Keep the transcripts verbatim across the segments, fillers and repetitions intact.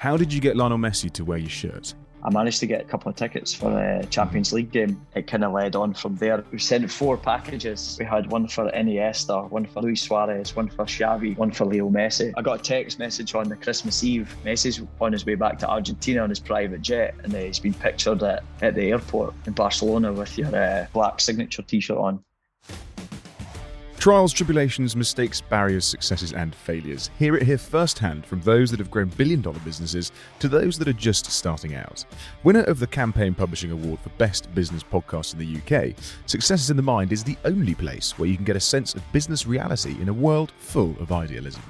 How did you get Lionel Messi to wear your shirt? I managed to get a couple of tickets for a Champions League game. It kind of led on from there. We sent four packages. We had one for Iniesta, one for Luis Suarez, one for Xavi, one for Leo Messi. I got a text message on the Christmas Eve. Messi's on his way back to Argentina on his private jet, and he's been pictured at, at the airport in Barcelona with your uh, black signature t-shirt on. Trials, tribulations, mistakes, barriers, successes and failures. Hear it here firsthand from those that have grown billion-dollar businesses to those that are just starting out. Winner of the Campaign Publishing Award for Best Business Podcast in the U K, Successes in the Mind is the only place where you can get a sense of business reality in a world full of idealism.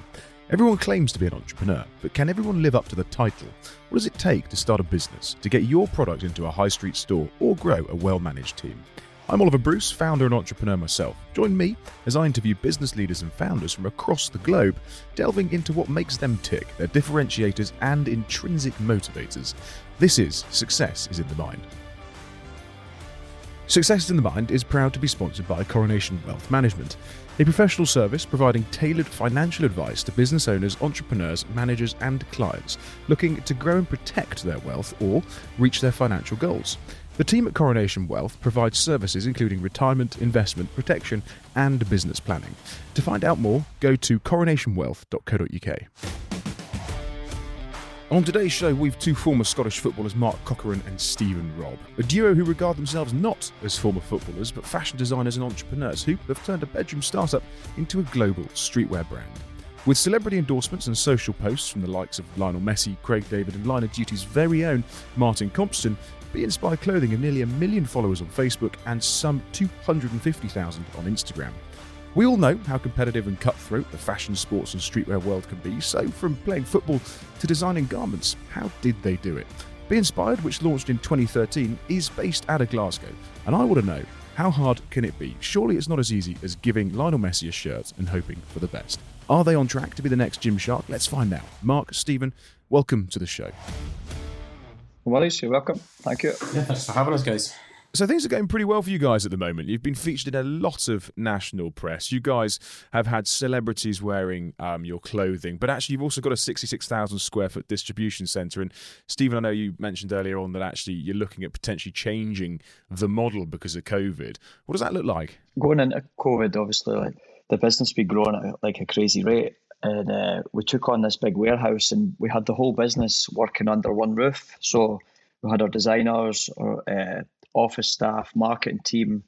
Everyone claims to be an entrepreneur, but can everyone live up to the title? What does it take to start a business, to get your product into a high street store or grow a well-managed team? I'm Oliver Bruce, founder and entrepreneur myself. Join me as I interview business leaders and founders from across the globe, delving into what makes them tick, their differentiators and intrinsic motivators. This is Success is in the Mind. Success is in the Mind is proud to be sponsored by Coronation Wealth Management, a professional service providing tailored financial advice to business owners, entrepreneurs, managers and clients looking to grow and protect their wealth or reach their financial goals. The team at Coronation Wealth provides services including retirement, investment, protection and business planning. To find out more, go to coronation wealth dot co dot U K. On today's show, we've two former Scottish footballers, Mark Corcoran and Stephen Robb, a duo who regard themselves not as former footballers but fashion designers and entrepreneurs who have turned a bedroom startup into a global streetwear brand. With celebrity endorsements and social posts from the likes of Lionel Messi, Craig David and Line of Duty's very own Martin Compston, Be Inspired Clothing have nearly a million followers on Facebook and some two hundred fifty thousand on Instagram. We all know how competitive and cutthroat the fashion, sports and streetwear world can be, so from playing football to designing garments, how did they do it? Be Inspired, which launched in twenty thirteen, is based out of Glasgow, and I want to know, how hard can it be? Surely it's not as easy as giving Lionel Messi a shirt and hoping for the best. Are they on track to be the next Gymshark? Let's find out. Mark, Stephen, welcome to the show. No worries, you're welcome. Thank you. Yeah, thanks for having us, guys. So things are going pretty well for you guys at the moment. You've been featured in a lot of national press. You guys have had celebrities wearing um, your clothing, but actually you've also got a sixty-six thousand square foot distribution centre. And Stephen, I know you mentioned earlier on that actually you're looking at potentially changing the model because of COVID. What does that look like? Going into COVID, obviously, like the business be growing at like a crazy rate. And uh, we took on this big warehouse and we had the whole business working under one roof. So we had our designers, our uh, office staff, marketing team,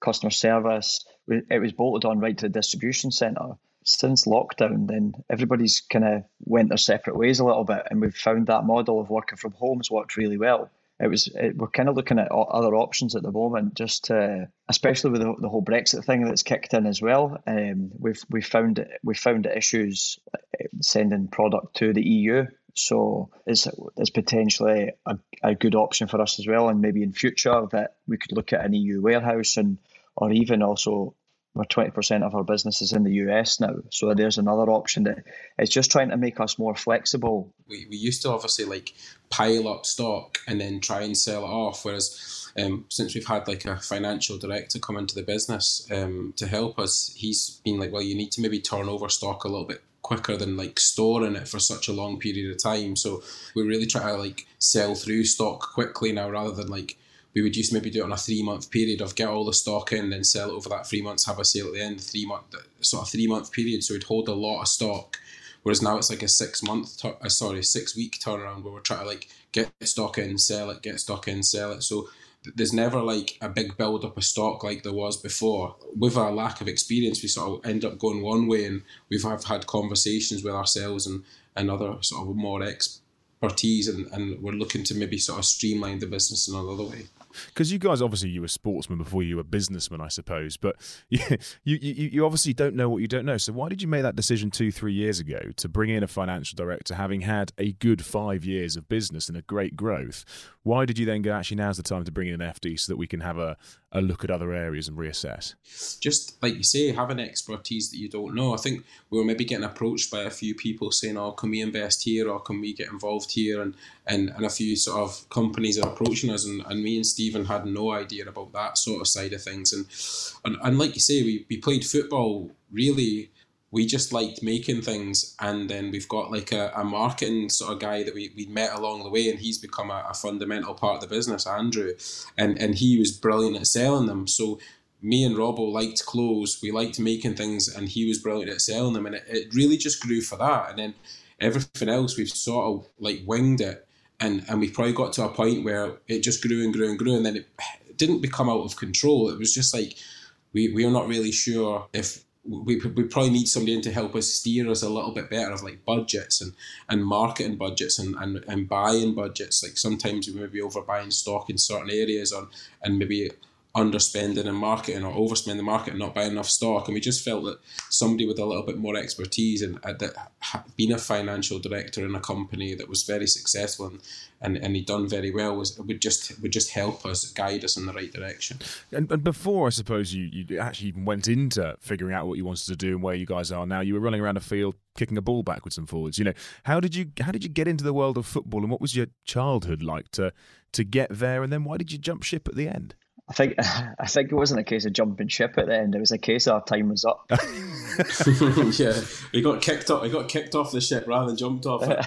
customer service. We, it was bolted on right to the distribution centre. Since lockdown, then everybody's kind of went their separate ways a little bit. And we've found that model of working from home has worked really well. It was it, we're kind of looking at other options at the moment, just to, especially with the, the whole Brexit thing that's kicked in as well. Um, we've we found we found issues sending product to the E U, so it's it's potentially a, a good option for us as well, and maybe in future that we could look at an E U warehouse, and or even also we're twenty percent of our business is in the U S now, so there's another option that it's just trying to make us more flexible. We we used to obviously like pile up stock and then try and sell it off, whereas um, since we've had like a financial director come into the business um, to help us, he's been like, well, you need to maybe turn over stock a little bit quicker than like storing it for such a long period of time. So we really try to like sell through stock quickly now, rather than like we would used to maybe do it on a three-month period of get all the stock in, then sell it over that three months, have a sale at the end, three month sort of three-month period. So we'd hold a lot of stock, whereas now it's like a six-month, uh, sorry, six-week turnaround where we're trying to like get stock in, sell it, get stock in, sell it. So there's never like a big build-up of stock like there was before. With our lack of experience, we sort of end up going one way, and we've have had conversations with ourselves and, and other sort of more expertise, and, and we're looking to maybe sort of streamline the business in another way. Because you guys, obviously, you were sportsmen before you were businessmen, I suppose. But you, you, you obviously don't know what you don't know. So why did you make that decision two, three years ago to bring in a financial director, having had a good five years of business and a great growth? Why did you then go, actually, now's the time to bring in an F D so that we can have a, a look at other areas and reassess? Just like you say, having expertise that you don't know. I think we were maybe getting approached by a few people saying, oh, can we invest here? Or can we get involved here? And and, and a few sort of companies are approaching us, and, and me and Steve even had no idea about that sort of side of things. And and, and like you say, we, we played football really we just liked making things. And then we've got like a, a marketing sort of guy that we we met along the way, and he's become a, a fundamental part of the business, Andrew, and and he was brilliant at selling them. So me and Robbo liked clothes, we liked making things, and he was brilliant at selling them, and it, it really just grew for that. And then everything else we've sort of like winged it, and and we probably got to a point where it just grew and grew and grew, and then it didn't become out of control. It was just like we we're not really sure if we we probably need somebody in to help us steer us a little bit better of like budgets and and marketing budgets and and, and buying budgets. Like sometimes we may be overbuying stock in certain areas, on and maybe underspending in marketing, or overspending marketing, not buying enough stock. And we just felt that somebody with a little bit more expertise and uh, that had been a financial director in a company that was very successful and and, and he'd done very well was would just would just help us, guide us in the right direction. And, and before, I suppose, you, you actually even went into figuring out what you wanted to do and where you guys are now, you were running around a field kicking a ball backwards and forwards. You know, how did you how did you get into the world of football, and what was your childhood like to to get there? And then why did you jump ship at the end? I think I think it wasn't a case of jumping ship at the end. It was a case of our time was up. Yeah, we got kicked off. We got kicked off the ship rather than jumped off it.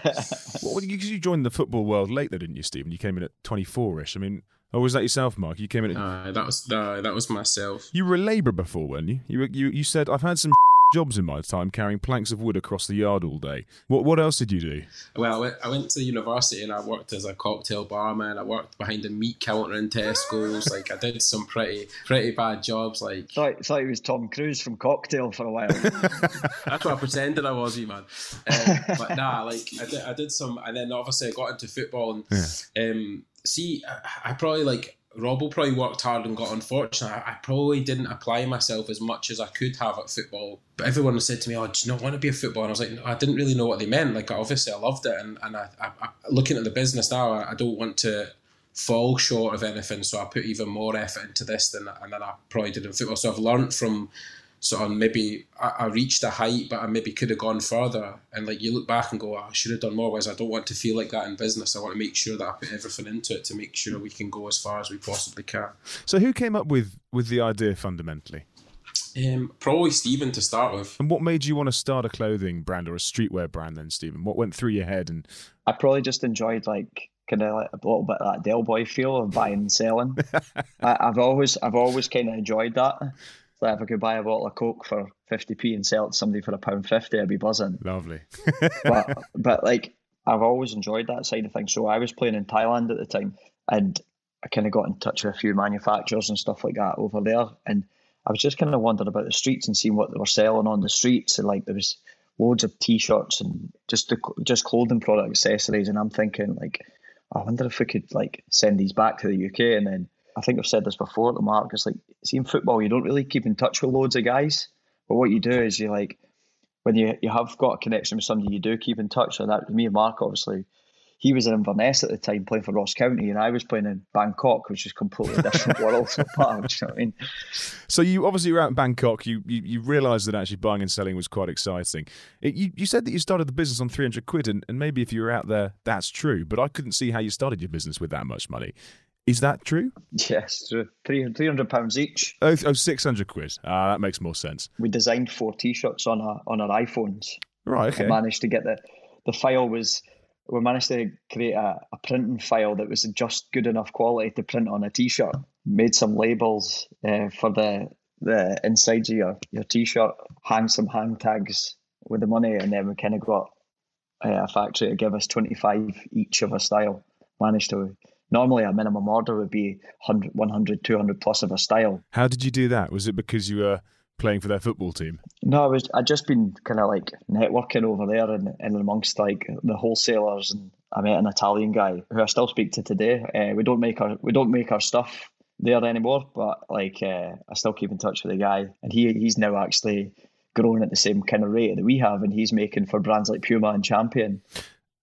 Well, you, you joined the football world late, though, didn't you, Stephen? You came in at twenty-four-ish. I mean, oh, was that yourself, Mark? You came in. At... Uh, that was uh, that was myself. You were a labourer before, weren't you? You were, you you said, I've had some jobs in my time carrying planks of wood across the yard all day. What what else did you do? Well, I went, I went to university and I worked as a cocktail barman. I worked behind the meat counter in Tesco's. Like I did some pretty pretty bad jobs. Like thought, thought it was Tom Cruise from Cocktail for a while. That's what I pretended I was, you man. Um, but nah, like I did, I did some, and then obviously I got into football. And yeah. um, see, I, I probably like. Robbo probably worked hard and got unfortunate. I probably didn't apply myself as much as I could have at football. But everyone said to me, oh, do you not want to be a footballer? And I was like, no, I didn't really know what they meant. Like, obviously I loved it. And, and I, I, I, looking at the business now, I, I don't want to fall short of anything. So I put even more effort into this than and then I probably did in football. So I've learned from sort of maybe I, I reached a height, but I maybe could have gone further. And like you look back and go, oh, I should have done more. Whereas I don't want to feel like that in business. I want to make sure that I put everything into it to make sure we can go as far as we possibly can. So who came up with, with the idea fundamentally? Um, probably Stephen to start with. And what made you want to start a clothing brand or a streetwear brand then, Stephen? What went through your head? And I probably just enjoyed like kind of like a little bit of that Del Boy feel of buying and selling. I, I've always I've always kind of enjoyed that. Like if I could buy a bottle of Coke for fifty p and sell it to somebody for a pound fifty, I'd be buzzing. Lovely. but, but like I've always enjoyed that side of things. So I was playing in Thailand at the time, and I kind of got in touch with a few manufacturers and stuff like that over there. And I was just kind of wandering about the streets and seeing what they were selling on the streets. And like there was loads of T-shirts and just the, just clothing product accessories. And I'm thinking like, I wonder if we could like send these back to the U K. And then I think I've said this before to Mark, it's like, see, in football, you don't really keep in touch with loads of guys. But what you do is you like, when you, you have got a connection with somebody, you do keep in touch. So that me and Mark, obviously, he was in Inverness at the time playing for Ross County, and I was playing in Bangkok, which is completely different worlds. So, you know what I mean? So you obviously were out in Bangkok. You you, you realised that actually buying and selling was quite exciting. It, you, you said that you started the business on three hundred quid, and, and maybe if you were out there, that's true. But I couldn't see how you started your business with that much money. Is that true? Yes, true. three hundred pounds each. Oh, oh six hundred quid. Ah, that makes more sense. We designed four T-shirts on our on our iPhones. Right, okay. We managed to get the, the file was, we managed to create a, a printing file that was just good enough quality to print on a T-shirt. Made some labels uh, for the the insides of your, your T-shirt, hang some hang tags with the money, and then we kind of got uh, a factory to give us twenty-five each of a style. Managed to... Normally, a minimum order would be one hundred, two hundred plus of a style. How did you do that? Was it because you were playing for their football team? No, I was. I'd just been kind of like networking over there and, and amongst like the wholesalers, and I met an Italian guy who I still speak to today. Uh, we don't make our we don't make our stuff there anymore, but like uh, I still keep in touch with the guy, and he he's now actually growing at the same kind of rate that we have, and he's making for brands like Puma and Champion.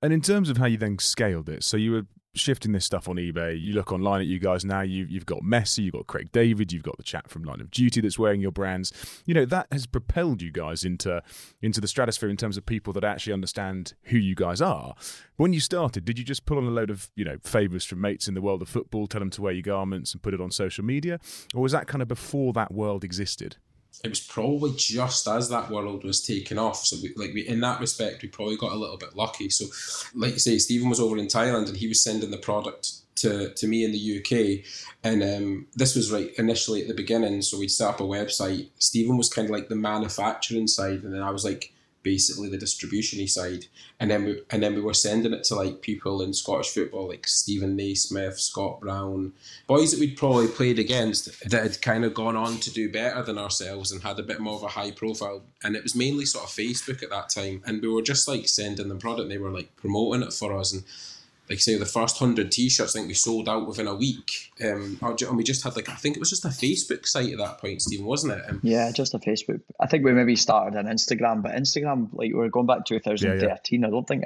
And in terms of how you then scaled it, so you were shifting this stuff on eBay. You look online at you guys now, you've, you've got Messi, you've got Craig David, you've got the chap from Line of Duty that's wearing your brands. You know, that has propelled you guys into into the stratosphere in terms of people that actually understand who you guys are. When you started, did you just pull on a load of, you know, favours from mates in the world of football, tell them to wear your garments and put it on social media? Or was that kind of before that world existed? it was probably just as that world was taking off. So we, like we, in that respect, we probably got a little bit lucky. So like you say, Stephen was over in Thailand and he was sending the product to, to me in the U K. And um, this was right initially at the beginning. So we'd set up a website. Stephen was kind of like the manufacturing side. And then I was like basically the distribution-y side. And then we, and then we were sending it to like people in Scottish football, like Stephen Naismith, Scott Brown, boys that we'd probably played against that had kind of gone on to do better than ourselves and had a bit more of a high profile. And it was mainly sort of Facebook at that time. And we were just like sending them product. And they were like promoting it for us. And like say, the first hundred T-shirts, I think we sold out within a week. Um, and we just had like, I think it was just a Facebook site at that point, Stephen, wasn't it? Um, yeah, just a Facebook. I think we maybe started on Instagram, but Instagram, like we were going back to twenty thirteen. Yeah, yeah. I don't think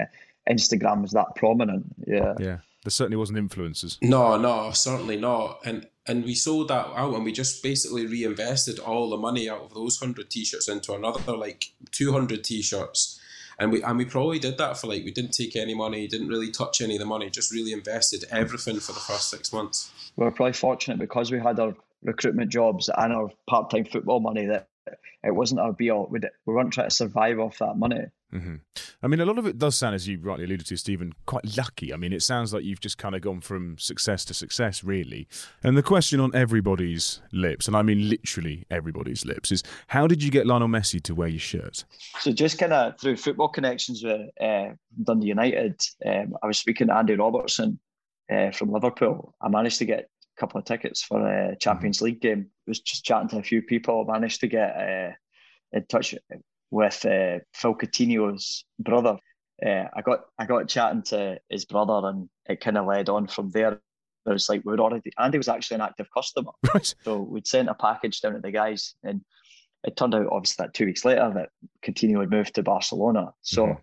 Instagram was that prominent. Yeah, yeah. There certainly wasn't influencers. No, no, certainly not. And and we sold that out, and we just basically reinvested all the money out of those hundred T-shirts into another like two hundred T-shirts. And we and we probably did that for like, we didn't take any money, didn't really touch any of the money, just really invested everything for the first six months. We were probably fortunate because we had our recruitment jobs and our part-time football money that it wasn't our be-all. We weren't trying to survive off that money. Mm-hmm. I mean, a lot of it does sound, as you rightly alluded to, Stephen, quite lucky. I mean, it sounds like you've just kind of gone from success to success, really. And the question on everybody's lips, and I mean literally everybody's lips, is how did you get Lionel Messi to wear your shirt? So just kind of through football connections with uh, Dundee United, um, I was speaking to Andy Robertson uh, from Liverpool. I managed to get a couple of tickets for a Champions mm-hmm. League game. I was just chatting to a few people. I managed to get uh, in touch with uh, Phil Coutinho's brother. Uh, I got I got chatting to his brother, and it kind of led on from there. It was like we were already, Andy was actually an active customer. Right. So we'd sent a package down to the guys, and it turned out obviously that two weeks later that Coutinho had moved to Barcelona. So mm-hmm.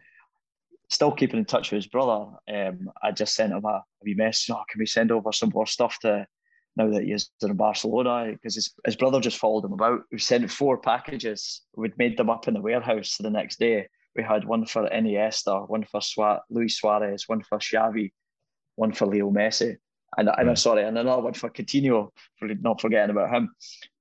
still keeping in touch with his brother, um, I just sent him a, a wee message, oh, can we send over some more stuff to now that he's in Barcelona, because his, his brother just followed him about. We sent four packages. We'd made them up in the warehouse the next day. We had one for Iniesta, one for Swa- Luis Suarez, one for Xavi, one for Leo Messi, and, and yeah. sorry, and another one for Coutinho, for not forgetting about him.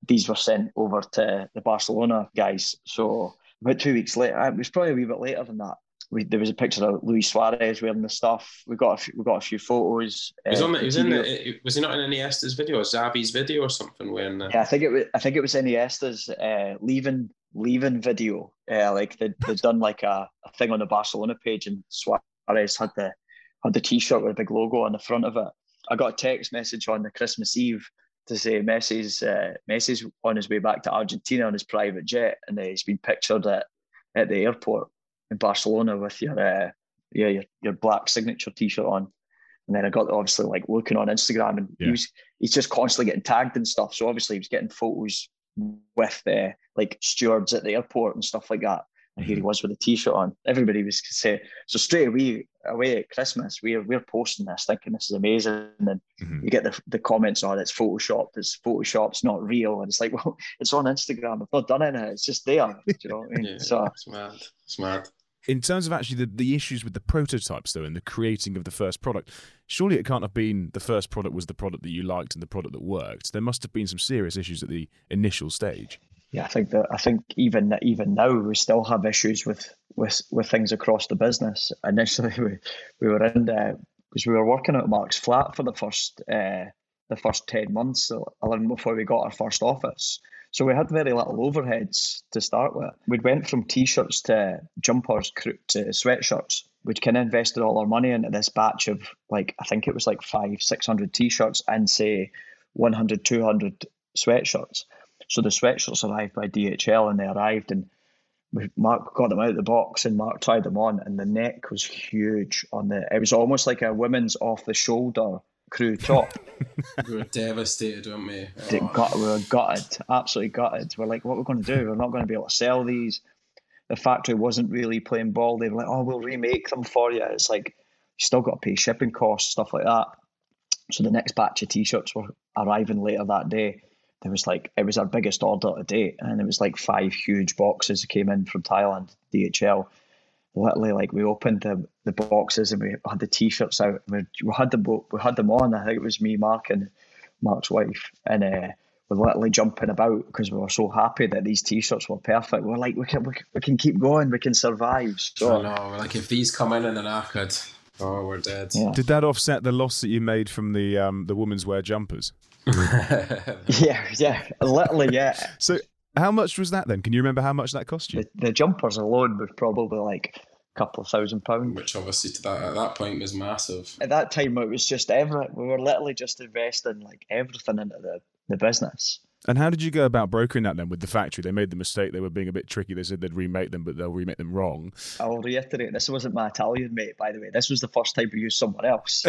These were sent over to the Barcelona guys. So about two weeks later, it was probably a wee bit later than that. We, there was a picture of Luis Suarez wearing the stuff. We got a few, we got a few photos. It was, uh, on the, it was, in the, was he not in Iniesta's video, or Xavi's video, or something? Wearing the... Yeah, I think it was. I think it was Iniesta's uh, leaving leaving video. Uh, like they they'd done like a, a thing on the Barcelona page, and Suarez had the had the T-shirt with a big logo on the front of it. I got a text message on the Christmas Eve to say Messi's uh, Messi's on his way back to Argentina on his private jet, and he's been pictured at at the airport in Barcelona with your uh, yeah your, your black signature T-shirt on. And then I got obviously like looking on Instagram, and yeah. he was he's just constantly getting tagged and stuff. So obviously he was getting photos with uh, like stewards at the airport and stuff like that. And mm-hmm. here he was with a T-shirt on. Everybody was saying, so straight away away at Christmas we're we're posting this thinking this is amazing, and mm-hmm. you get the the comments on oh, it's Photoshop, it's Photoshop's not real, and it's like, well, it's on Instagram. I've not done it. It's just there. Do you know what I mean? Yeah, so it's mad. It's mad. In terms of actually the, the issues with the prototypes, though, and the creating of the first product, surely it can't have been the first product was the product that you liked and the product that worked. There must have been some serious issues at the initial stage. Yeah, I think that I think even even now we still have issues with with, with things across the business. Initially, we, we were in the, because we were working at Mark's flat for the first uh, the first ten months, so a little before we got our first office. So we had very little overheads to start with. We'd went from T-shirts to jumpers to sweatshirts. We'd kind of invested all our money into this batch of, like, I think it was like five, six hundred T-shirts and, say, one hundred, two hundred sweatshirts. So the sweatshirts arrived by D H L, and they arrived, and we, Mark got them out of the box, and Mark tried them on, and the neck was huge on the... It was almost like a women's off-the-shoulder crew top. We were devastated, weren't we? Oh. Gut, we were gutted, absolutely gutted. We're like, what we're going to do? We're not going to be able to sell these. The factory wasn't really playing ball. They were like, oh, we'll remake them for you. It's like, you still got to pay shipping costs, stuff like that. So the next batch of T-shirts were arriving later that day. There was like, it was our biggest order to date, and it was like five huge boxes that came in from Thailand, D H L. Literally, like, we opened the, the boxes and we had the T-shirts out. We, we had them we had them on. I think it was me, Mark, and Mark's wife, and uh, were literally jumping about because we were so happy that these T-shirts were perfect. We were like, we can, we can, we can keep going, we can survive. So, I know, like if these come in and they're knackered, oh, we're dead. Yeah. Did that offset the loss that you made from the um, the women's wear jumpers? yeah, yeah, literally, yeah. So how much was that then? Can you remember how much that cost you? The, the jumpers alone was probably like a couple of thousand pounds. Which obviously to that, at that point was massive. At that time it was just everything. We were literally just investing like everything into the, the business. And how did you go about brokering that then with the factory? They made the mistake. They were being a bit tricky. They said they'd remake them, but they'll remake them wrong. I'll reiterate, this wasn't my Italian mate, by the way. This was the first time we used someone else.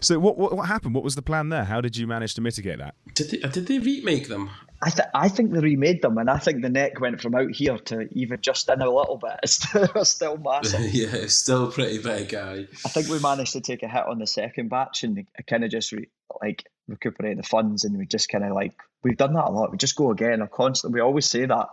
So what, what what happened? What was the plan there? How did you manage to mitigate that? Did they, did they remake them? I, th- I think they remade them, and I think the neck went from out here to even just in a little bit. It's still, it's still massive. Yeah, it's still pretty big, aye. I think we managed to take a hit on the second batch, and I kind of just... Re- like recuperate the funds, and we just kind of like, we've done that a lot, we just go again. Or constantly, we always say that,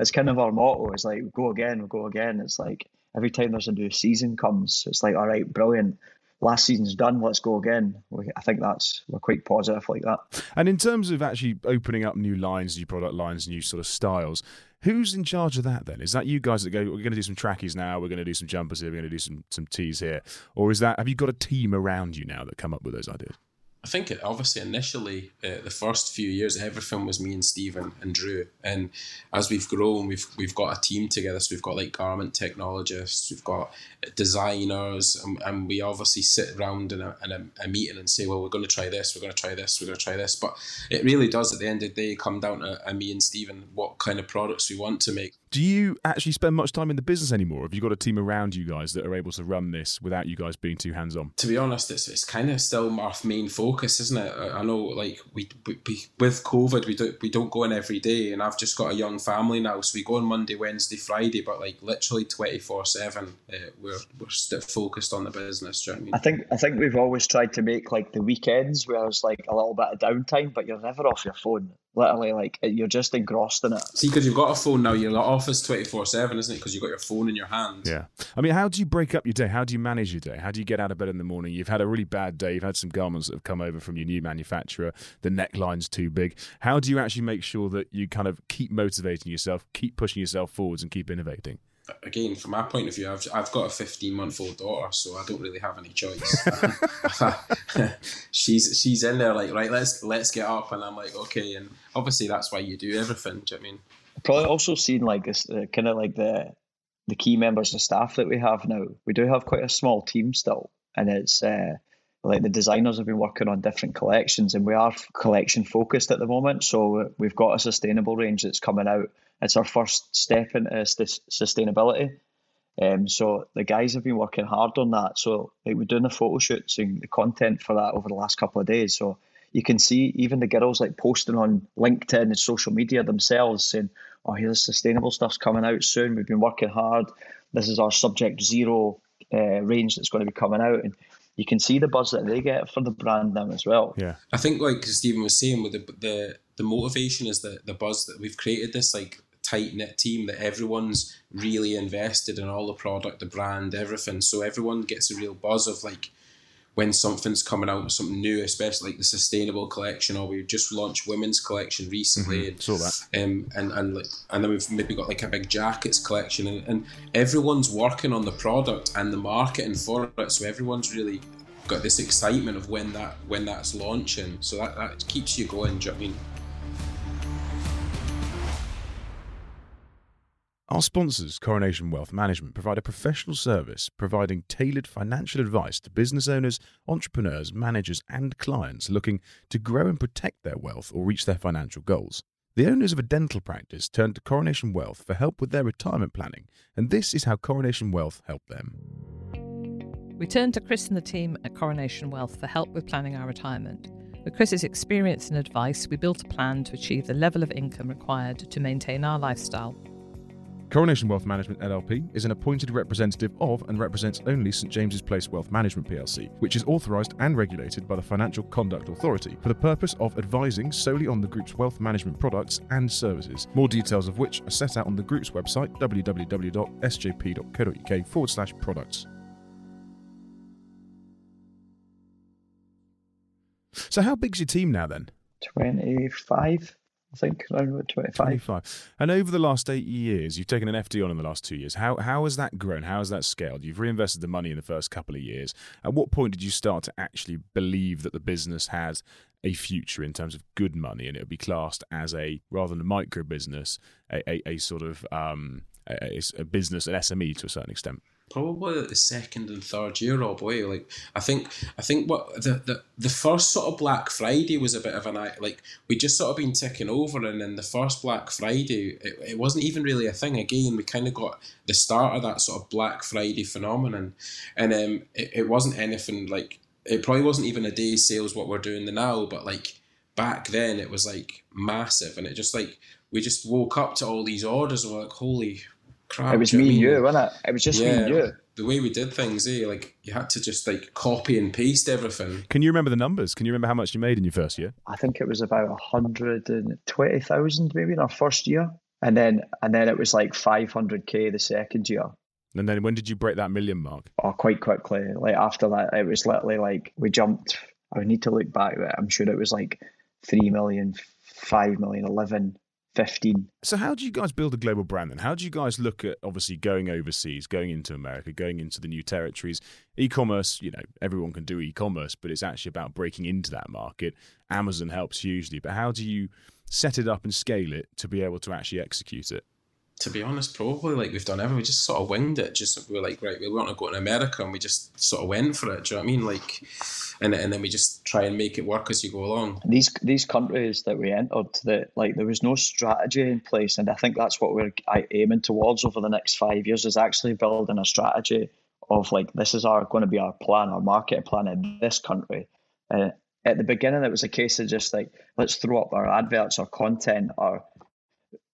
it's kind of our motto, it's like we go again we go again. It's like every time there's a new season comes, it's like, all right, brilliant, last season's done, let's go again. We, I think that's, we're quite positive like that. And in terms of actually opening up new lines, new product lines, new sort of styles, who's in charge of that then? Is that you guys that go, we're going to do some trackies now, we're going to do some jumpers here, we're going to do some, some tees here? Or is that, have you got a team around you now that come up with those ideas? I think it, obviously initially uh, the first few years everything was me and Stephen and Drew, and as we've grown we've we've got a team together, so we've got like garment technologists, we've got designers, and, and we obviously sit around in, a, in a, a meeting and say, well, we're going to try this, we're going to try this, we're going to try this. But it really does at the end of the day come down to uh, me and Stephen, what kind of products we want to make. Do you actually spend much time in the business anymore? Have you got a team around you guys that are able to run this without you guys being too hands-on? To be honest, it's it's kind of still my main focus, isn't it? I know, like we, we with COVID, we don't we don't go in every day, and I've just got a young family now, so we go on Monday, Wednesday, Friday, but like literally twenty-four seven, uh, we're we're still focused on the business. Do you know what I mean? I think I think we've always tried to make like the weekends where it's like a little bit of downtime, but you're never off your phone. Literally, like, you're just engrossed in it. See, because you've got a phone now, you're in the office twenty-four seven, isn't it? Because you've got your phone in your hand. Yeah. I mean, how do you break up your day? How do you manage your day? How do you get out of bed in the morning? You've had a really bad day. You've had some garments that have come over from your new manufacturer. The neckline's too big. How do you actually make sure that you kind of keep motivating yourself, keep pushing yourself forwards and keep innovating? Again, from my point of view, I've I've got a fifteen-month-old daughter, so I don't really have any choice. she's she's in there like, right, let's let's get up, and I'm like, okay, and obviously that's why you do everything. Do you know what I mean? I've probably also seen like this uh, kind of like the the key members of staff that we have now. We do have quite a small team still, and it's uh, like the designers have been working on different collections, and we are collection focused at the moment. So we've got a sustainable range that's coming out. It's our first step into sustainability. Um, so the guys have been working hard on that. So like, we're doing the photo shoots and the content for that over the last couple of days. So you can see even the girls like posting on LinkedIn and social media themselves saying, oh, here's sustainable stuff's coming out soon. We've been working hard. This is our Subject Zero uh, range that's going to be coming out. And you can see the buzz that they get for the brand now as well. Yeah, I think like Stephen was saying, with the the, the motivation is the, the buzz that we've created this like tight-knit team that everyone's really invested in all the product, the brand, everything. So everyone gets a real buzz of like when something's coming out with something new, especially like the sustainable collection, or we just launched women's collection recently. Mm-hmm. And, saw that. Um, and, and, like, and then we've maybe got like a big jackets collection, and, and everyone's working on the product and the marketing for it. So everyone's really got this excitement of when that when that's launching. So that, that keeps you going, do you know what I mean? Our sponsors, Coronation Wealth Management, provide a professional service providing tailored financial advice to business owners, entrepreneurs, managers, and clients looking to grow and protect their wealth or reach their financial goals. The owners of a dental practice turned to Coronation Wealth for help with their retirement planning, and this is how Coronation Wealth helped them. We turned to Chris and the team at Coronation Wealth for help with planning our retirement. With Chris's experience and advice, we built a plan to achieve the level of income required to maintain our lifestyle. Coronation Wealth Management L L P is an appointed representative of and represents only Saint James's Place Wealth Management P L C, which is authorised and regulated by the Financial Conduct Authority for the purpose of advising solely on the group's wealth management products and services, more details of which are set out on the group's website, www.sjp.co.uk forward slash products. So how big's your team now then? twenty-five, I think, around about twenty-five. twenty-five. And over the last eight years, you've taken an F D on in the last two years. How how has that grown? How has that scaled? You've reinvested the money in the first couple of years. At what point did you start to actually believe that the business has a future in terms of good money, and it would be classed as a, rather than a micro business, a, a, a sort of um, a, a business, an S M E to a certain extent? Probably the second and third year, Rob. Way like I think I think what the, the the first sort of Black Friday was a bit of an like we just sort of been ticking over, and then the first Black Friday it, it wasn't even really a thing again. We kind of got the start of that sort of Black Friday phenomenon, and um it, it wasn't anything like it probably wasn't even a day's sales what we're doing now, but like back then it was like massive, and it just like we just woke up to all these orders and we're like, holy crap, it was me and you, wasn't it? It was just yeah, me and you. The way we did things, eh? Like you had to just like copy and paste everything. Can you remember the numbers? Can you remember how much you made in your first year? I think it was about a hundred and twenty thousand, maybe in our first year, and then and then it was like five hundred k the second year. And then when did you break that million mark? Oh, quite quickly. Like after that, it was literally like we jumped. I would need to look back, but I'm sure it was like three million, five million, eleven. fifteen. So how do you guys build a global brand then? How do you guys look at obviously going overseas, going into America, going into the new territories? E-commerce, you know, everyone can do e-commerce, but it's actually about breaking into that market. Amazon helps hugely, but how do you set it up and scale it to be able to actually execute it? To be honest, probably like we've done everything. We just sort of winged it. Just we were like, right, we want to go to America, and we just sort of went for it. Do you know what I mean? Like, and and then we just try and make it work as you go along. These these countries that we entered, that like there was no strategy in place, and I think that's what we're aiming towards over the next five years is actually building a strategy of like this is our going to be our plan, our market plan in this country. Uh, at the beginning, it was a case of just like let's throw up our adverts, our content, our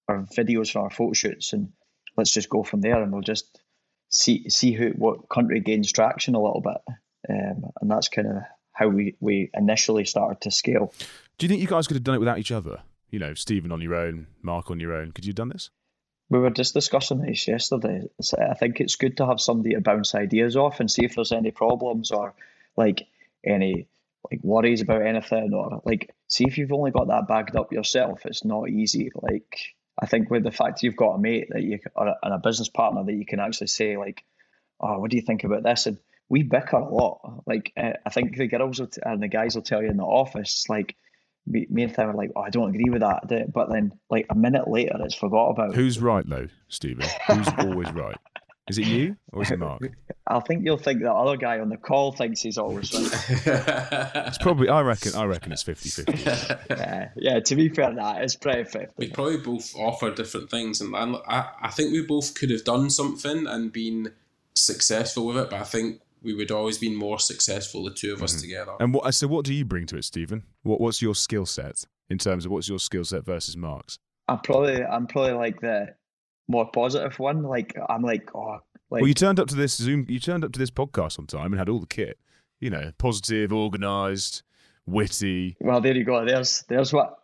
our videos from our photo shoots, and let's just go from there, and we'll just see see who what country gains traction a little bit, um, and that's kind of how we, we initially started to scale. Do you think you guys could have done it without each other? You know, Stephen on your own, Mark on your own. Could you have done this? We were just discussing this yesterday. So I think it's good to have somebody to bounce ideas off and see if there's any problems or like any like worries about anything, or like see if you've only got that bagged up yourself. It's not easy, like. I think with the fact you've got a mate that you or a, and a business partner that you can actually say like, oh, what do you think about this? And we bicker a lot. Like uh, I think the girls will t- and the guys will tell you in the office, like me, me and them are like, oh, I don't agree with that. But then like a minute later, it's forgot about. Who's right though, Stephen? Who's always right? Is it you or is it Mark? I think you'll think the other guy on the call thinks he's always right. It's probably, I reckon, I reckon it's fifty-fifty. yeah, yeah, to be fair, that it's pretty fifty. We probably both offer different things, and I, I think we both could have done something and been successful with it, but I think we would always been more successful, the two of us mm-hmm. together. And what, so what do you bring to it, Stephen? What, what's your skill set in terms of what's your skill set versus Mark's? I'm probably, I'm probably like the more positive one. Like I'm like, oh, like, well, you turned up to this Zoom, you turned up to this podcast on time and had all the kit, you know, positive, organised, witty. Well, there you go. There's, there's what.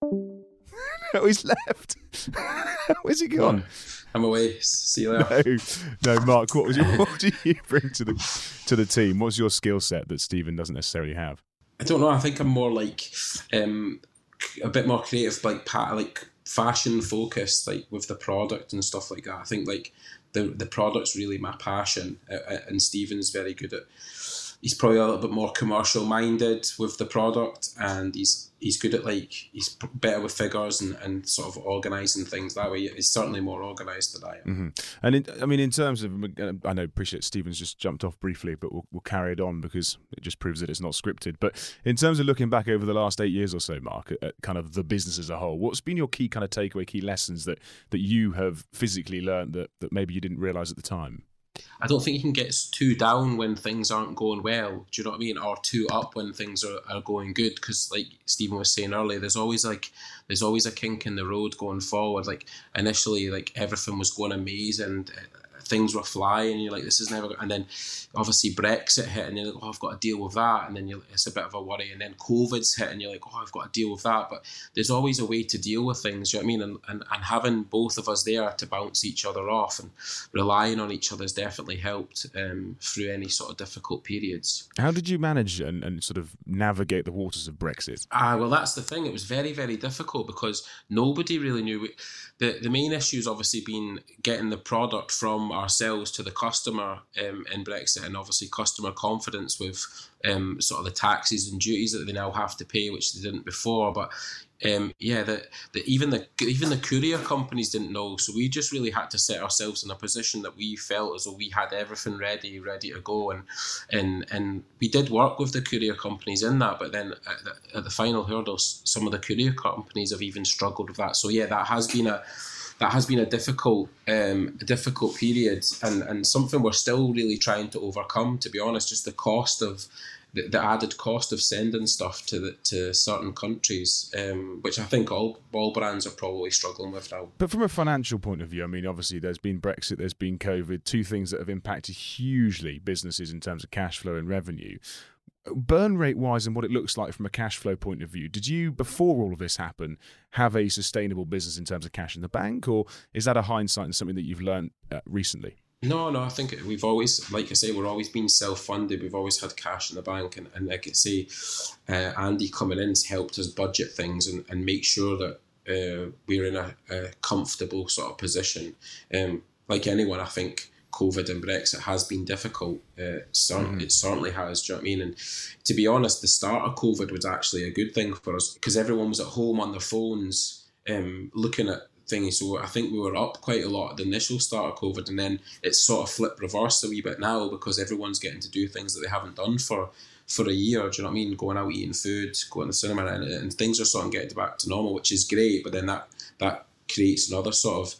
No, he's left. Where's he gone? I'm away. See you later. No, no, Mark. What was your, what do you bring to the to the team? What's your skill set that Stephen doesn't necessarily have? I don't know. I think I'm more like um, a bit more creative, like pat, like. fashion focused, like with the product and stuff like that. I think like the the product's really my passion, uh, and Stephen's very good at, he's probably a little bit more commercial minded with the product, and he's he's good at like, he's better with figures and, and sort of organising things that way. He's certainly more organised than I am. Mm-hmm. And in, I mean, in terms of, I know, appreciate Stephen's just jumped off briefly, but we'll, we'll carry it on because it just proves that it's not scripted. But in terms of looking back over the last eight years or so, Mark, at kind of the business as a whole, what's been your key kind of takeaway, key lessons that, that you have physically learned that, that maybe you didn't realise at the time? I don't think you can get too down when things aren't going well, do you know what I mean? Or too up when things are, are going good, because like Stephen was saying earlier, there's always like, there's always a kink in the road going forward. Like initially, like everything was going amazing. things were flying, and you're like, this is never, and then obviously Brexit hit, and you're like, oh, I've got to deal with that, and then you're, it's a bit of a worry, and then COVID's hit, and you're like, oh, I've got to deal with that, but there's always a way to deal with things, do you know what I mean, and, and, and having both of us there to bounce each other off and relying on each other has definitely helped um, through any sort of difficult periods. How did you manage and, and sort of navigate the waters of Brexit? Ah, well, that's the thing, it was very, very difficult because nobody really knew, we, the, the main issue's obviously been getting the product from ourselves to the customer um, in Brexit, and obviously customer confidence with um, sort of the taxes and duties that they now have to pay, which they didn't before. But um, yeah, that even the even the courier companies didn't know. So we just really had to set ourselves in a position that we felt as though we had everything ready, ready to go. And and and we did work with the courier companies in that. But then at the, at the final hurdles, some of the courier companies have even struggled with that. So yeah, that has been a That has been a difficult, um, a difficult period, and, and something we're still really trying to overcome. To be honest, just the cost of the, the added cost of sending stuff to the, to certain countries, um, which I think all all brands are probably struggling with now. But from a financial point of view, I mean, obviously there's been Brexit, there's been COVID, two things that have impacted hugely businesses in terms of cash flow and revenue. Burn rate wise and what it looks like from a cash flow point of view, did you, before all of this happened, have a sustainable business in terms of cash in the bank, or is that a hindsight and something that you've learned uh, recently? No, no, I think we've always, like I say, we're always been self-funded. We've always had cash in the bank. And, and like I say, uh, Andy coming in has helped us budget things and, and make sure that uh, we're in a, a comfortable sort of position. Um, like anyone, I think, COVID and Brexit has been difficult. Uh, certain, mm. It certainly has, do you know what I mean? And to be honest, the start of COVID was actually a good thing for us because everyone was at home on their phones um, looking at things. So I think we were up quite a lot at the initial start of COVID, and then it's sort of flipped reverse a wee bit now because everyone's getting to do things that they haven't done for for a year, do you know what I mean? Going out, eating food, going to the cinema, and, and things are sort of getting back to normal, which is great, but then that, that creates another sort of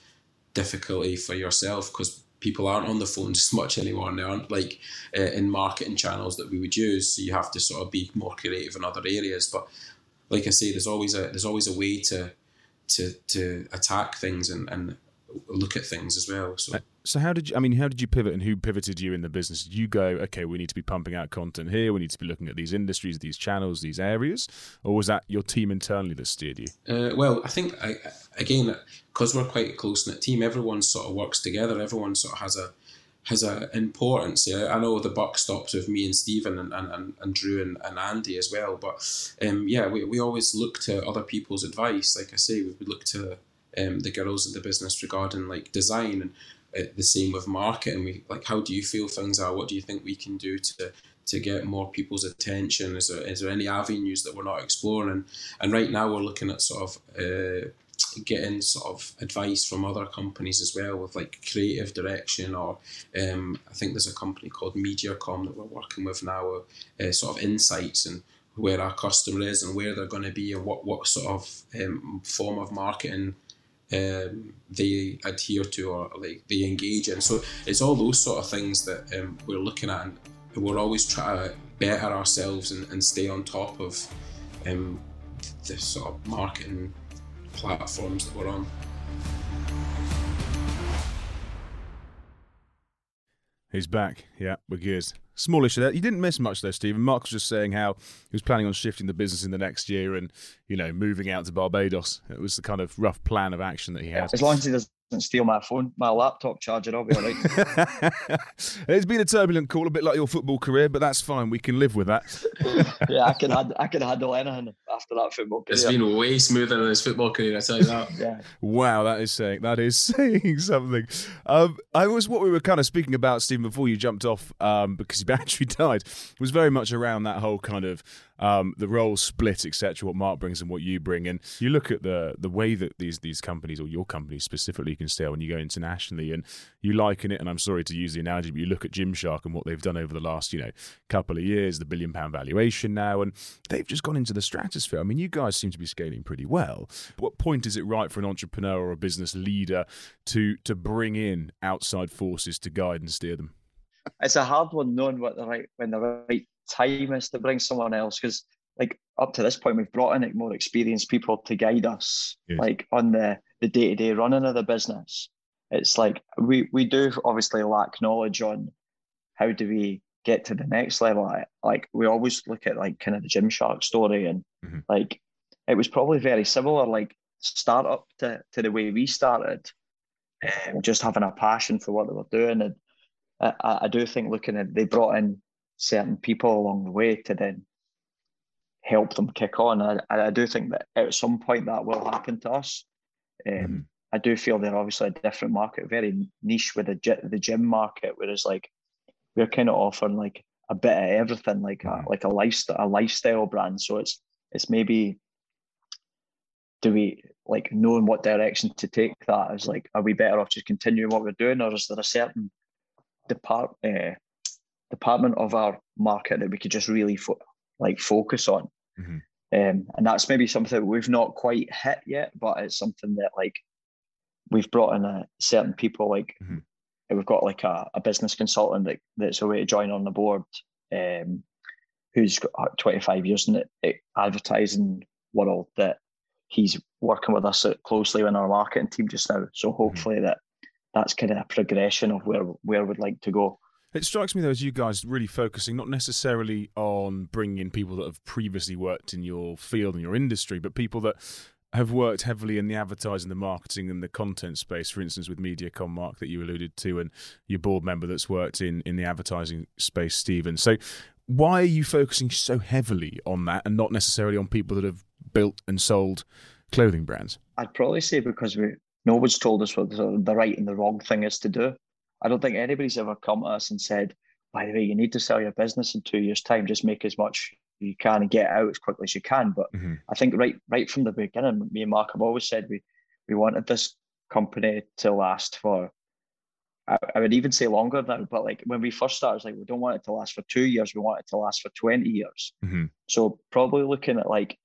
difficulty for yourself because people aren't on the phones as much anymore, and they aren't like uh, in marketing channels that we would use. So you have to sort of be more creative in other areas. But like I say, there's always a there's always a way to to to attack things and, and look at things as well. So, so how did you? I mean, how did you pivot, and who pivoted you in the business? Did you go, okay, we need to be pumping out content here. We need to be looking at these industries, these channels, these areas, or was that your team internally that steered you? Uh, well, I think I, again. Because we're quite a close-knit team, everyone sort of works together. Everyone sort of has a has an importance. I know the buck stops with me and Stephen and, and, and Drew and, and Andy as well. But um, yeah, we, we always look to other people's advice. Like I say, we look to um, the girls in the business regarding like design, and uh, the same with marketing. We like, how do you feel things are? What do you think we can do to to get more people's attention? Is there is there any avenues that we're not exploring? And, and right now we're looking at sort of. Uh, getting sort of advice from other companies as well with like creative direction, or um, I think there's a company called MediaCom that we're working with now, uh, sort of insights and where our customer is and where they're going to be and what, what sort of um, form of marketing um, they adhere to or like they engage in. So it's all those sort of things that um, we're looking at, and we're always trying to better ourselves and, and stay on top of um, the sort of marketing platforms that we're on. He's back. Yeah, we're good. Small issue there. You didn't miss much though, Stephen. Mark was just saying how he was planning on shifting the business in the next year and, you know, moving out to Barbados. It was the kind of rough plan of action that he had. As long as he doesn't steal my phone, my laptop charger, I'll be all right. It's been a turbulent call, a bit like your football career, but that's fine. We can live with that. Yeah, I can handle, I can handle anything after that football career. It's been way smoother than his football career, I tell you that. Yeah. Wow, that is saying that is saying something. Um, I was what we were kind of speaking about, Stephen, before you jumped off, um, because your battery died. It was very much around that whole kind of um, the role split, et cetera. What Mark brings and what you bring, and you look at the the way that these these companies, or your company specifically, can scale when you go internationally, and you liken it. And I'm sorry to use the analogy, but you look at Gymshark and what they've done over the last, you know, couple of years, the billion pound valuation now, and they've just gone into the stratosphere. I mean, you guys seem to be scaling pretty well. At what point is it right for an entrepreneur or a business leader to to bring in outside forces to guide and steer them? It's a hard one knowing what the right when the right time is to bring someone else, because like up to this point we've brought in like, more experienced people to guide us, yes. like on the, the day-to-day running of the business. it's like we we do obviously lack knowledge on how do we get to the next level. I, like we always look at like kind of the Gymshark story, and mm-hmm. like it was probably very similar, like start up to, to the way we started, um, just having a passion for what they were doing. And I, I do think looking at, they brought in certain people along the way to then help them kick on. I, I do think that at some point that will happen to us. Um, mm-hmm. I do feel they're obviously a different market, very niche with the, the gym market, whereas like we're kind of offering like a bit of everything, like a, like a lifestyle, a lifestyle brand. So it's it's maybe, do we like knowing what direction to take that? Is like, are we better off just continuing what we're doing, or is there a certain depart uh, department of our market that we could just really fo- like focus on? Mm-hmm. Um, and that's maybe something that we've not quite hit yet, but it's something that like we've brought in a certain people like. Mm-hmm. We've got like a, a business consultant that, that's a way to join on the board, um, who's got twenty-five years in the advertising world, that he's working with us closely in our marketing team just now. So hopefully mm-hmm. that that's kind of a progression of where, where we'd like to go. It strikes me, though, as you guys really focusing not necessarily on bringing in people that have previously worked in your field and your industry, but people that have worked heavily in the advertising, the marketing and the content space, for instance, with MediaCom, Mark, that you alluded to, and your board member that's worked in, in the advertising space, Stephen. So why are you focusing so heavily on that and not necessarily on people that have built and sold clothing brands? I'd probably say because we, no one's told us what the right and the wrong thing is to do. I don't think anybody's ever come to us and said, by the way, you need to sell your business in two years' time, just make as much you can and get out as quickly as you can. But mm-hmm. I think right right from the beginning, me and Mark have always said we we wanted this company to last for, I, I would even say longer now, but like when we first started, it's like we don't want it to last for two years, we want it to last for twenty years. Mm-hmm. So probably looking at like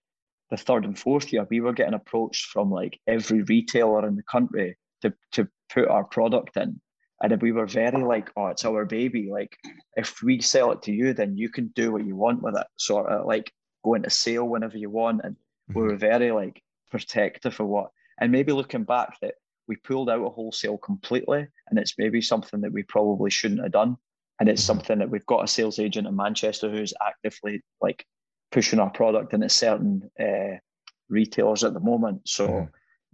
the third and fourth year, we were getting approached from like every retailer in the country to to put our product in. And we were very like, oh, it's our baby. Like, if we sell it to you, then you can do what you want with it. Sort of like go into sale whenever you want. And mm-hmm. we were very like protective of what. And maybe looking back that we pulled out a wholesale completely. And it's maybe something that we probably shouldn't have done. And it's something that we've got a sales agent in Manchester who's actively like pushing our product into certain uh, retailers at the moment. So mm-hmm.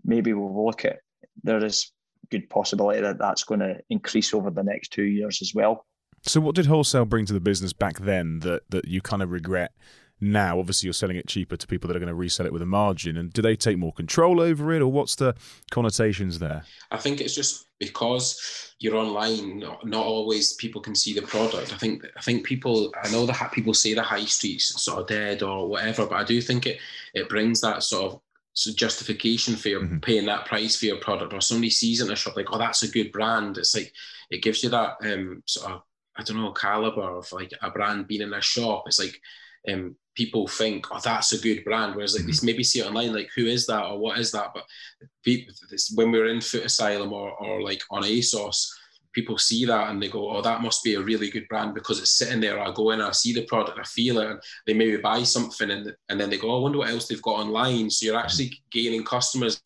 maybe we'll look at, there is good possibility that that's going to increase over the next two years as well. So what did wholesale bring to the business back then that, that you kind of regret now? Obviously, you're selling it cheaper to people that are going to resell it with a margin. And do they take more control over it, or what's the connotations there? I think it's just because you're online, not, not always people can see the product. I think I think people, I know that people say the high street's sort of dead or whatever, but I do think it it brings that sort of So justification for your mm-hmm. paying that price for your product, or somebody sees in a shop like, oh, that's a good brand. It's like it gives you that um sort of I don't know caliber of like a brand being in a shop. It's like um people think, oh, that's a good brand, whereas like mm-hmm. they maybe see it online, like who is that or what is that? But people, this, when we were in Foot Asylum or or like on ASOS, people see that and they go, oh, that must be a really good brand because it's sitting there. I go in, I see the product, I feel it, and they maybe buy something and, and then they go, oh, I wonder what else they've got online. So you're actually gaining customers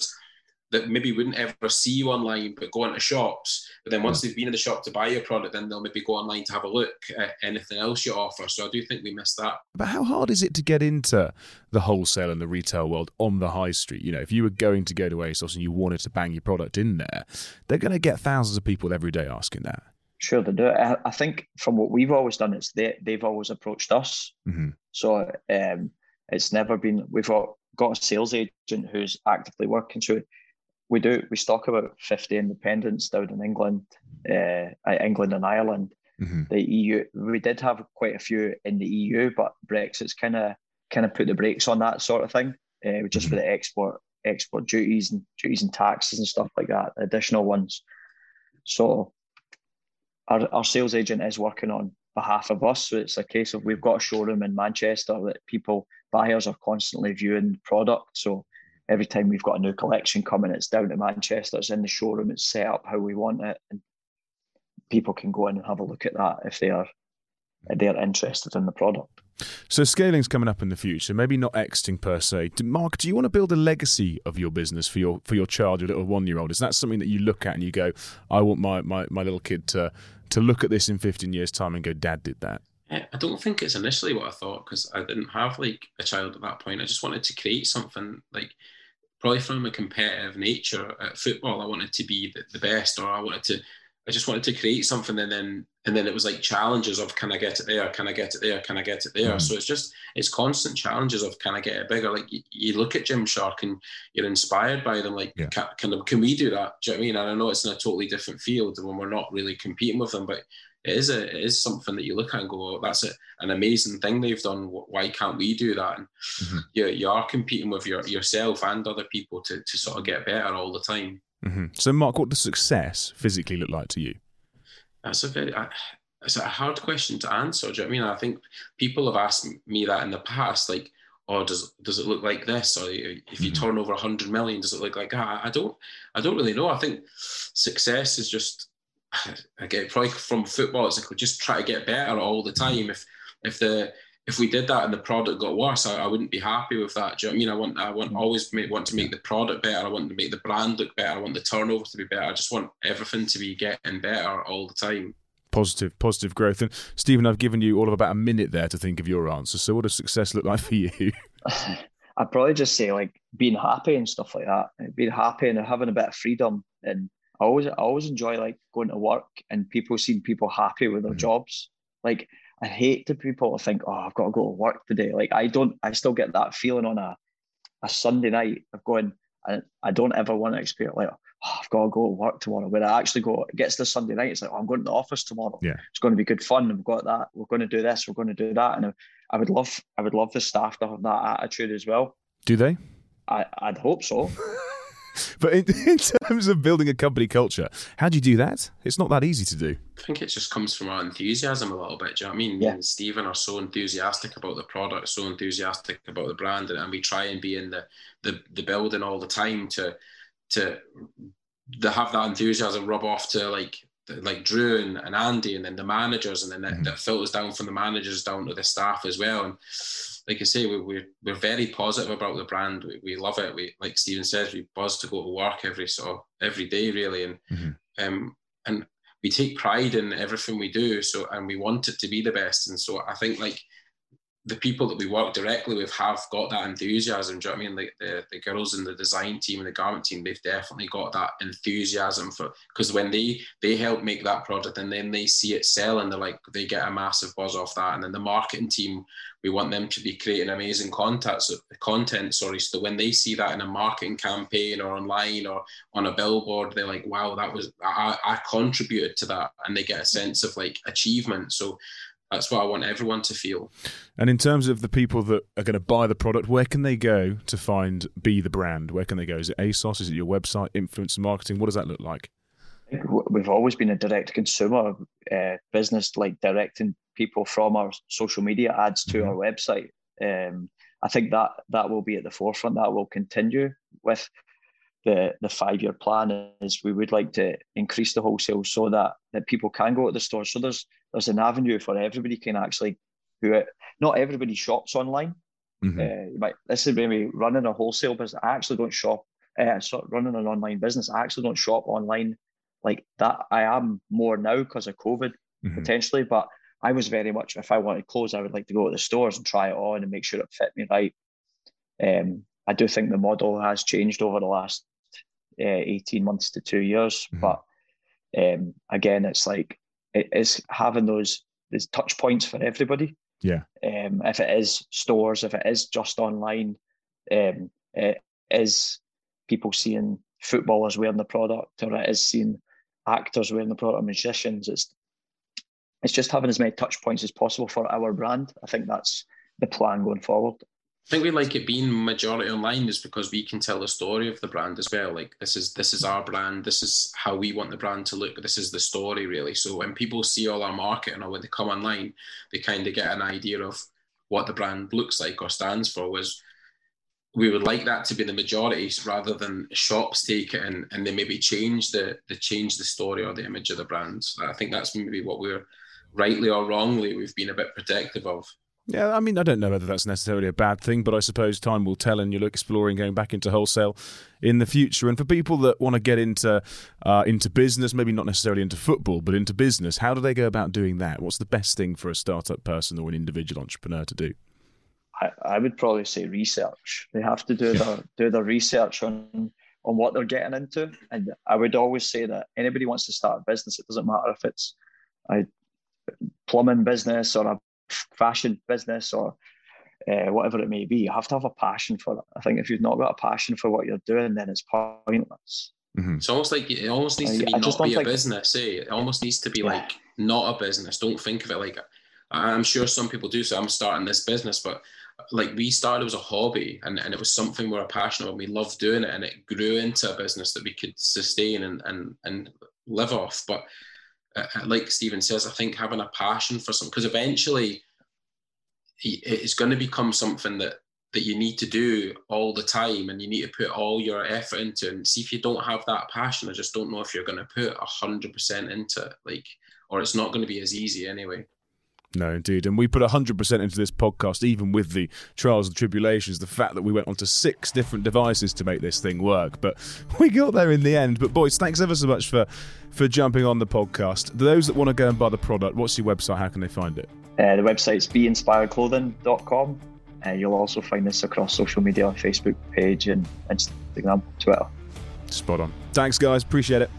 that maybe wouldn't ever see you online but go into shops. But then once they've been in the shop to buy your product, then they'll maybe go online to have a look at anything else you offer. So I do think we missed that. But how hard is it to get into the wholesale and the retail world on the high street? You know, if you were going to go to ASOS and you wanted to bang your product in there, they're going to get thousands of people every day asking that. Sure they do. I think from what we've always done, it's they, they've always approached us. Mm-hmm. So um, it's never been, we've got a sales agent who's actively working through it. We do. We stock about fifty independents down in England, uh, England and Ireland. Mm-hmm. The E U. We did have quite a few in the E U, but Brexit's kind of kind of put the brakes on that sort of thing. Uh, just mm-hmm. for the export export duties and duties and taxes and stuff like that, additional ones. So our our sales agent is working on behalf of us. So it's a case of we've got a showroom in Manchester that people buyers are constantly viewing the product. So every time we've got a new collection coming, it's down to Manchester, it's in the showroom, it's set up how we want it, and people can go in and have a look at that if they are if they're interested in the product. So scaling's coming up in the future, maybe not exiting per se. Do, Mark, do you want to build a legacy of your business for your for your child, your little one-year-old? Is that something that you look at and you go, I want my, my, my little kid to to look at this in fifteen years' time and go, Dad did that? I don't think it's initially what I thought, because I didn't have like a child at that point. I just wanted to create something, like probably from a competitive nature at football. I wanted to be the, the best, or I wanted to, I just wanted to create something, and then and then it was like challenges of can I get it there, can I get it there, can I get it there. Mm. So it's just, it's constant challenges of can I get it bigger. Like you, you look at Gymshark and you're inspired by them, like yeah. can, can, can we do that? Do you know what I mean? And I know it's in a totally different field when we're not really competing with them, but it is a, it is something that you look at and go, oh, that's a, an amazing thing they've done. Why can't we do that? And mm-hmm. you, you are competing with your, yourself and other people to, to sort of get better all the time. Mm-hmm. So, Mark, what does success physically look like to you? That's a very, uh, it's a hard question to answer. Do you know what I mean? I think people have asked me that in the past, like, oh, does does it look like this? Or if you mm-hmm. turn over one hundred million, does it look like that? I don't, I don't really know. I think success is just, I get probably from football, it's like we just try to get better all the time. If if the if we did that and the product got worse, I, I wouldn't be happy with that. Do you know what I mean? I want I want always make, want to make the product better. I want to make the brand look better. I want the turnover to be better. I just want everything to be getting better all the time. Positive, positive growth. And Stephen, I've given you all of about a minute there to think of your answer. So what does success look like for you? I'd probably just say like being happy and stuff like that. Being happy and having a bit of freedom. And I always, I always enjoy like going to work and people seeing people happy with their mm-hmm. jobs. Like I hate the people who think, oh, I've got to go to work today. Like I don't, I still get that feeling on a, a Sunday night of going, I, I don't ever want to experience like, oh, I've got to go to work tomorrow. When I actually go, it gets to Sunday night, it's like, oh, I'm going to the office tomorrow. Yeah. It's going to be good fun. We've got that. We're going to do this. We're going to do that. And I, I would love, I would love the staff to have that attitude as well. Do they? I, I'd hope so. But in, in terms of building a company culture, how do you do that? It's not that easy to do. I think it just comes from our enthusiasm a little bit. Do you know what I mean? Yeah. Me and Stephen are so enthusiastic about the product, so enthusiastic about the brand, and, and we try and be in the, the, the building all the time to to to have that enthusiasm rub off to like like Drew and, and Andy, and then the managers, and then that, mm-hmm. that filters down from the managers down to the staff as well. And like I say, we, we're we're very positive about the brand. We, we love it. We, like Stephen says, we buzz to go to work every sort of every day, really, and mm-hmm. um, and we take pride in everything we do. So, and we want it to be the best. And so, I think like the people that we work directly with have got that enthusiasm. Do you know what I mean? Like the the girls in the design team and the garment team, they've definitely got that enthusiasm for, because when they they help make that product and then they see it sell and they're like, they get a massive buzz off that. And then the marketing team, we want them to be creating amazing contacts, content, sorry. So when they see that in a marketing campaign or online or on a billboard, they're like, wow, that was, I, I contributed to that. And they get a sense of like achievement. So that's what I want everyone to feel. And in terms of the people that are going to buy the product, where can they go to find Be The Brand? Where can they go? Is it ASOS? Is it your website, influencer marketing? What does that look like? We've always been a direct consumer uh, business, like directing people from our social media ads to mm-hmm. our website. Um, I think that that will be at the forefront. That will continue with the the five-year plan. Is we would like to increase the wholesale so that, that people can go to the store. So there's there's an avenue for everybody can actually do it. Not everybody shops online. Mm-hmm. Uh, you might, this is maybe running a wholesale business. I actually don't shop. Uh, so running an online business, I actually don't shop online like that. I am more now because of COVID mm-hmm. potentially, but I was very much, if I wanted clothes, I would like to go to the stores and try it on and make sure it fit me right. Um, I do think the model has changed over the last uh, eighteen months to two years. Mm-hmm. But um, again, it's like, it is having those, those touch points for everybody. Yeah. Um, if it is stores, if it is just online, um, it is people seeing footballers wearing the product, or it is seeing actors wearing the product, musicians. It's It's just having as many touch points as possible for our brand. I think that's the plan going forward. I think we like it being majority online is because we can tell the story of the brand as well. Like this is this is our brand. This is how we want the brand to look. This is the story, really. So when people see all our marketing or when they come online, they kind of get an idea of what the brand looks like or stands for. Was we would like that to be the majority rather than shops take it and, and they maybe change the the change the story or the image of the brand. So I think that's maybe what we're, rightly or wrongly, we've been a bit protective of. Yeah, I mean, I don't know whether that's necessarily a bad thing, but I suppose time will tell, and you'll explore and going back into wholesale in the future. And for people that want to get into uh, into business, maybe not necessarily into football, but into business, how do they go about doing that? What's the best thing for a startup person or an individual entrepreneur to do? I, I would probably say research. They have to do their do their research on on what they're getting into. And I would always say that anybody wants to start a business, it doesn't matter if it's a plumbing business or a fashion business or uh, whatever it may be. You have to have a passion for it. I think if you've not got a passion for what you're doing, then it's pointless. Mm-hmm. It's almost like it almost needs to be I not be think... a business. Eh? It almost needs to be yeah. like not a business. Don't think of it like a, I'm sure some people do. So I'm starting this business, but like we started as a hobby, and, and it was something we were passionate about. We loved doing it, and it grew into a business that we could sustain and and and live off. But like Stephen says, I think having a passion for something, because eventually it's going to become something that, that you need to do all the time, and you need to put all your effort into it. And see, if you don't have that passion, I just don't know if you're going to put one hundred percent into it, like, or it's not going to be as easy anyway. No, indeed. And we put one hundred percent into this podcast, even with the trials and tribulations, the fact that we went onto six different devices to make this thing work. But we got there in the end. But boys, thanks ever so much for, for jumping on the podcast. Those that want to go and buy the product, what's your website? How can they find it? Uh, the website's be inspired clothing dot com. Uh, you'll also find us across social media, Facebook page and Instagram, Twitter. Spot on. Thanks, guys. Appreciate it.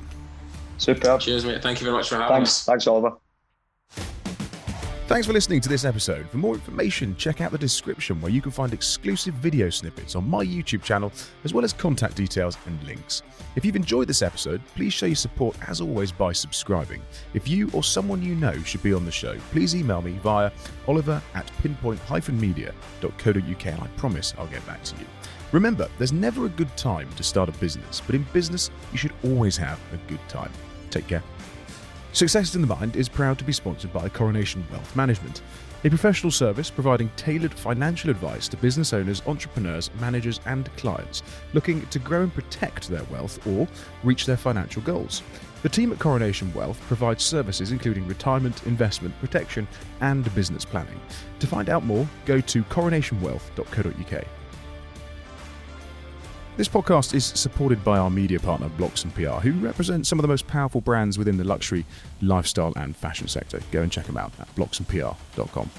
Super. Cheers, mate. Thank you very much for having thanks. us. Thanks, Oliver. Thanks for listening to this episode. For more information, check out the description where you can find exclusive video snippets on my YouTube channel, as well as contact details and links. If you've enjoyed this episode, please show your support as always by subscribing. If you or someone you know should be on the show, please email me via oliver at pinpoint dash media dot co dot uk, and I promise I'll get back to you. Remember, there's never a good time to start a business, but in business, you should always have a good time. Take care. Success in the Mind is proud to be sponsored by Coronation Wealth Management, a professional service providing tailored financial advice to business owners, entrepreneurs, managers, and clients looking to grow and protect their wealth or reach their financial goals. The team at Coronation Wealth provides services including retirement, investment, protection, and business planning. To find out more, go to coronation wealth dot co dot uk. This podcast is supported by our media partner, Blocks and P R, who represent some of the most powerful brands within the luxury, lifestyle and fashion sector. Go and check them out at blocks and p r dot com.